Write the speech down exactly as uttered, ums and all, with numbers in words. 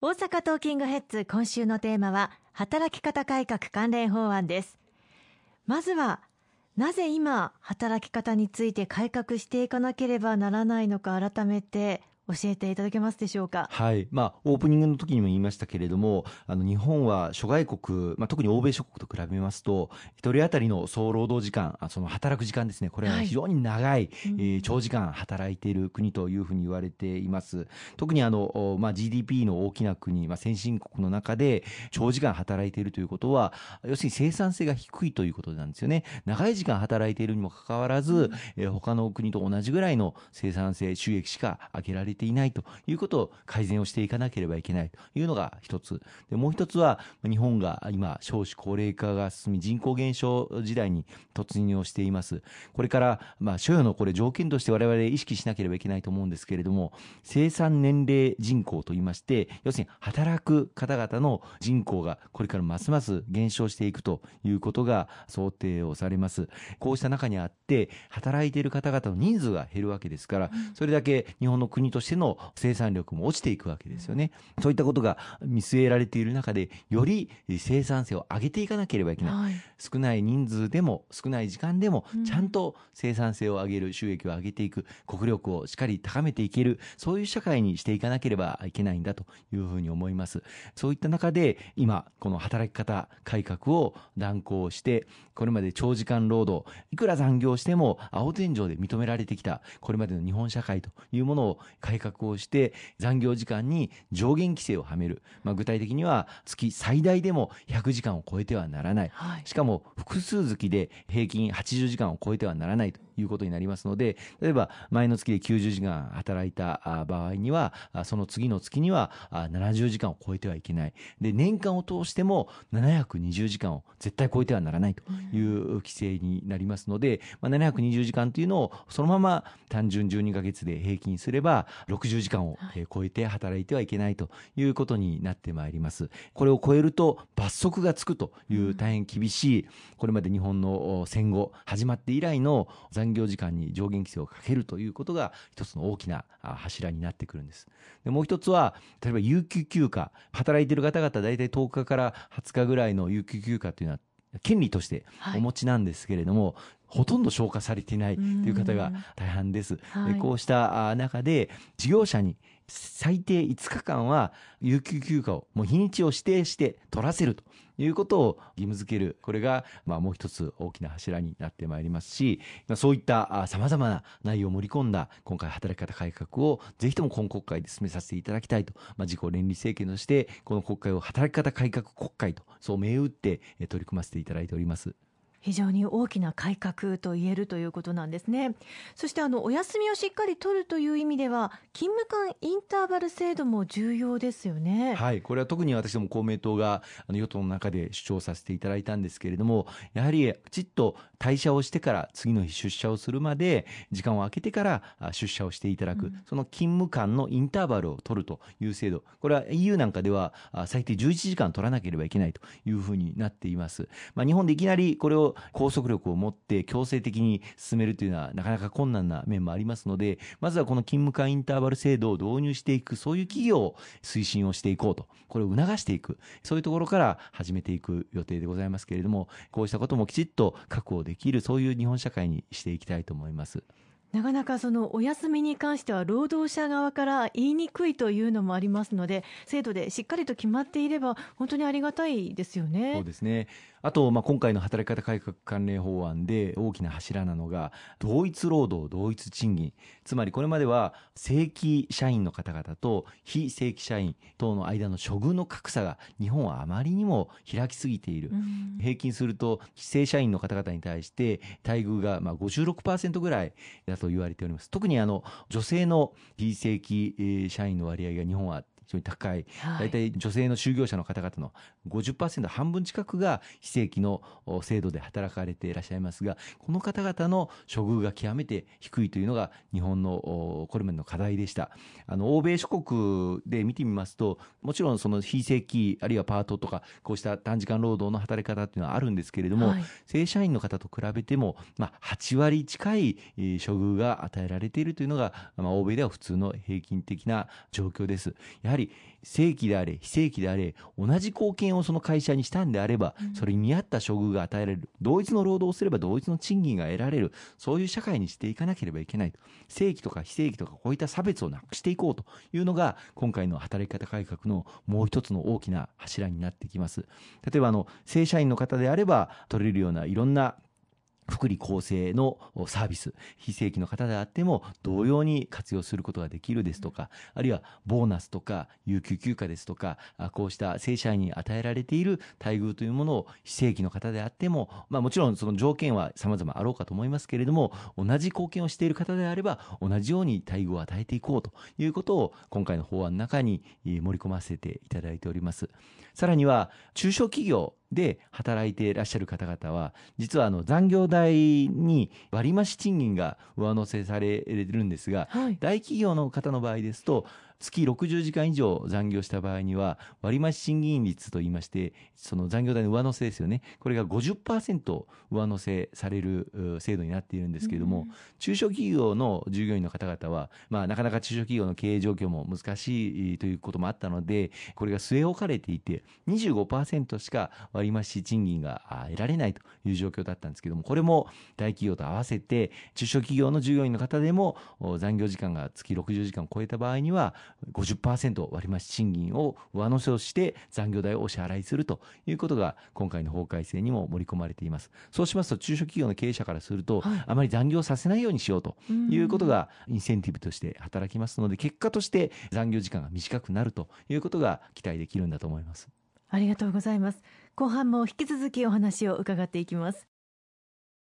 大阪トーキングヘッズ、今週のテーマは働き方改革関連法案です。まずはなぜ今働き方について改革していかなければならないのか、改めて教えていただけますでしょうか。はい、まあ、オープニングの時にも言いましたけれども、あの日本は諸外国、まあ、特に欧米諸国と比べますとひとり当たりの総労働時間、その働く時間ですね、これは非常に長い、はい、えー、長時間働いている国というふうに言われています。特にあの、まあ、ジーディーピー の大きな国、まあ、先進国の中で長時間働いているということは、要するに生産性が低いということなんですよね。長い時間働いているにもかかわらず、うん、えー、他の国と同じぐらいの生産性収益しか上げられていないていないということを改善をしていかなければいけないというのが一つで、もう一つは日本が今少子高齢化が進み人口減少時代に突入をしています。これから、まあ、所与のこれ条件として我々意識しなければいけないと思うんですけれども、生産年齢人口といいまして、要するに働く方々の人口がこれからますます減少していくということが想定をされます。こうした中にあって働いている方々の人数が減るわけですから、それだけ日本の国としてとしての生産力も落ちていくわけですよね。そういったことが見据えられている中で、より生産性を上げていかなければいけない、はい、少ない人数でも少ない時間でもちゃんと生産性を上げる、収益を上げていく、国力をしっかり高めていける、そういう社会にしていかなければいけないんだというふうに思います。そういった中で今この働き方改革を断行して、これまで長時間労働、いくら残業しても青天井で認められてきたこれまでの日本社会というものを改革改革をして、残業時間に上限規制をはめる、まあ、具体的には月最大でもひゃくじかんを超えてはならない、はい、しかも複数月で平均はちじゅうじかんを超えてはならないということになりますので、例えば前の月できゅうじゅうじかん働いた場合にはその次の月にはななじゅうじかんを超えてはいけないで、年間を通してもななひゃくにじゅうじかんを絶対超えてはならないという規制になりますので、まあ、ななひゃくにじゅうじかんというのをそのまま単純じゅうにかげつで平均すればろくじゅうじかんを超えて働いてはいけないということになってまいります。これを超えると罰則がつくという大変厳しい、これまで日本の戦後始まって以来の残業時間に上限規制をかけるということが一つの大きな柱になってくるんです。でもう一つは、例えば有給休暇、働いている方々だいたいとおかからはつかぐらいの有給休暇というのは権利としてお持ちなんですけれども、はい、ほとんど消化されていないという方が大半です。で、こうした中で事業者に最低いつかかんは有給休暇をもう日にちを指定して取らせるということを義務付ける、これがまあもう一つ大きな柱になってまいりますし、そういったさまざまな内容を盛り込んだ今回働き方改革をぜひとも今国会で進めさせていただきたいと、まあ、自公連立政権としてこの国会を働き方改革国会とそう銘打って取り組ませていただいております。非常に大きな改革と言えるということなんですね。そしてあのお休みをしっかり取るという意味では勤務間インターバル制度も重要ですよね。はい、これは特に私ども公明党があの与党の中で主張させていただいたんですけれども、やはりきちっと退社をしてから次の日出社をするまで時間を空けてから出社をしていただく、うん、その勤務間のインターバルを取るという制度、これは イーユー なんかでは最低じゅういちじかん取らなければいけないというふうになっています。まあ、日本でいきなりこれを拘束力を持って強制的に進めるというのはなかなか困難な面もありますので、まずはこの勤務間インターバル制度を導入していく、そういう企業を推進をしていこうと、これを促していく、そういうところから始めていく予定でございますけれども、こうしたこともきちっと確保できる、そういう日本社会にしていきたいと思います。なかなかそのお休みに関しては労働者側から言いにくいというのもありますので、制度でしっかりと決まっていれば本当にありがたいですよね。そうですね。あと、まあ今回の働き方改革関連法案で大きな柱なのが同一労働同一賃金、つまりこれまでは正規社員の方々と非正規社員等の間の処遇の格差が日本はあまりにも開きすぎている、うん、平均すると非正社員の方々に対して待遇がまあ ごじゅうろくパーセント ぐらいだと言われております。特にあの女性の非正規社員の割合が日本は非常に高い、大体女性の就業者の方々の ごじゅっパーセント 半分近くが非正規の制度で働かれていらっしゃいますが、この方々の処遇が極めて低いというのが日本のこれまでの課題でした。あの欧米諸国で見てみますと、もちろんその非正規あるいはパートとかこうした短時間労働の働き方というのはあるんですけれども、はい、正社員の方と比べても、まあ、はちわり近い処遇が与えられているというのが、まあ、欧米では普通の平均的な状況です。やはりり正規であれ非正規であれ同じ貢献をその会社にしたんであれば、それに見合った処遇が与えられる、同一の労働をすれば同一の賃金が得られる、そういう社会にしていかなければいけない、正規とか非正規とかこういった差別をなくしていこうというのが今回の働き方改革のもう一つの大きな柱になってきます。例えばあの正社員の方であれば取れるようないろんな福利厚生のサービス、非正規の方であっても同様に活用することができるですとか、あるいはボーナスとか有給休暇ですとか、こうした正社員に与えられている待遇というものを非正規の方であっても、まあ、もちろんその条件は様々あろうかと思いますけれども、同じ貢献をしている方であれば同じように待遇を与えていこうということを今回の法案の中に盛り込ませていただいております。さらには中小企業で働いていらっしゃる方々は、実はあの残業代に割増賃金が上乗せされるんですが、はい、大企業の方の場合ですと月ろくじゅうじかん以上残業した場合には割増賃金率といいまして、その残業代の上乗せですよね、これが ごじゅっパーセント 上乗せされる制度になっているんですけれども、うん、中小企業の従業員の方々は、まあ、なかなか中小企業の経営状況も難しいということもあったので、これが据え置かれていて にじゅうごパーセント しか割増賃金が得られないという状況だったんですけれども、これも大企業と合わせて中小企業の従業員の方でも残業時間が月ろくじゅうじかんを超えた場合にはごじゅっパーセント 割増賃金を上乗せをして残業代をお支払いするということが今回の法改正にも盛り込まれています。そうしますと中小企業の経営者からすると、はい、あまり残業させないようにしようということがインセンティブとして働きますので、結果として残業時間が短くなるということが期待できるんだと思います。ありがとうございます。後半も引き続きお話を伺っていきます。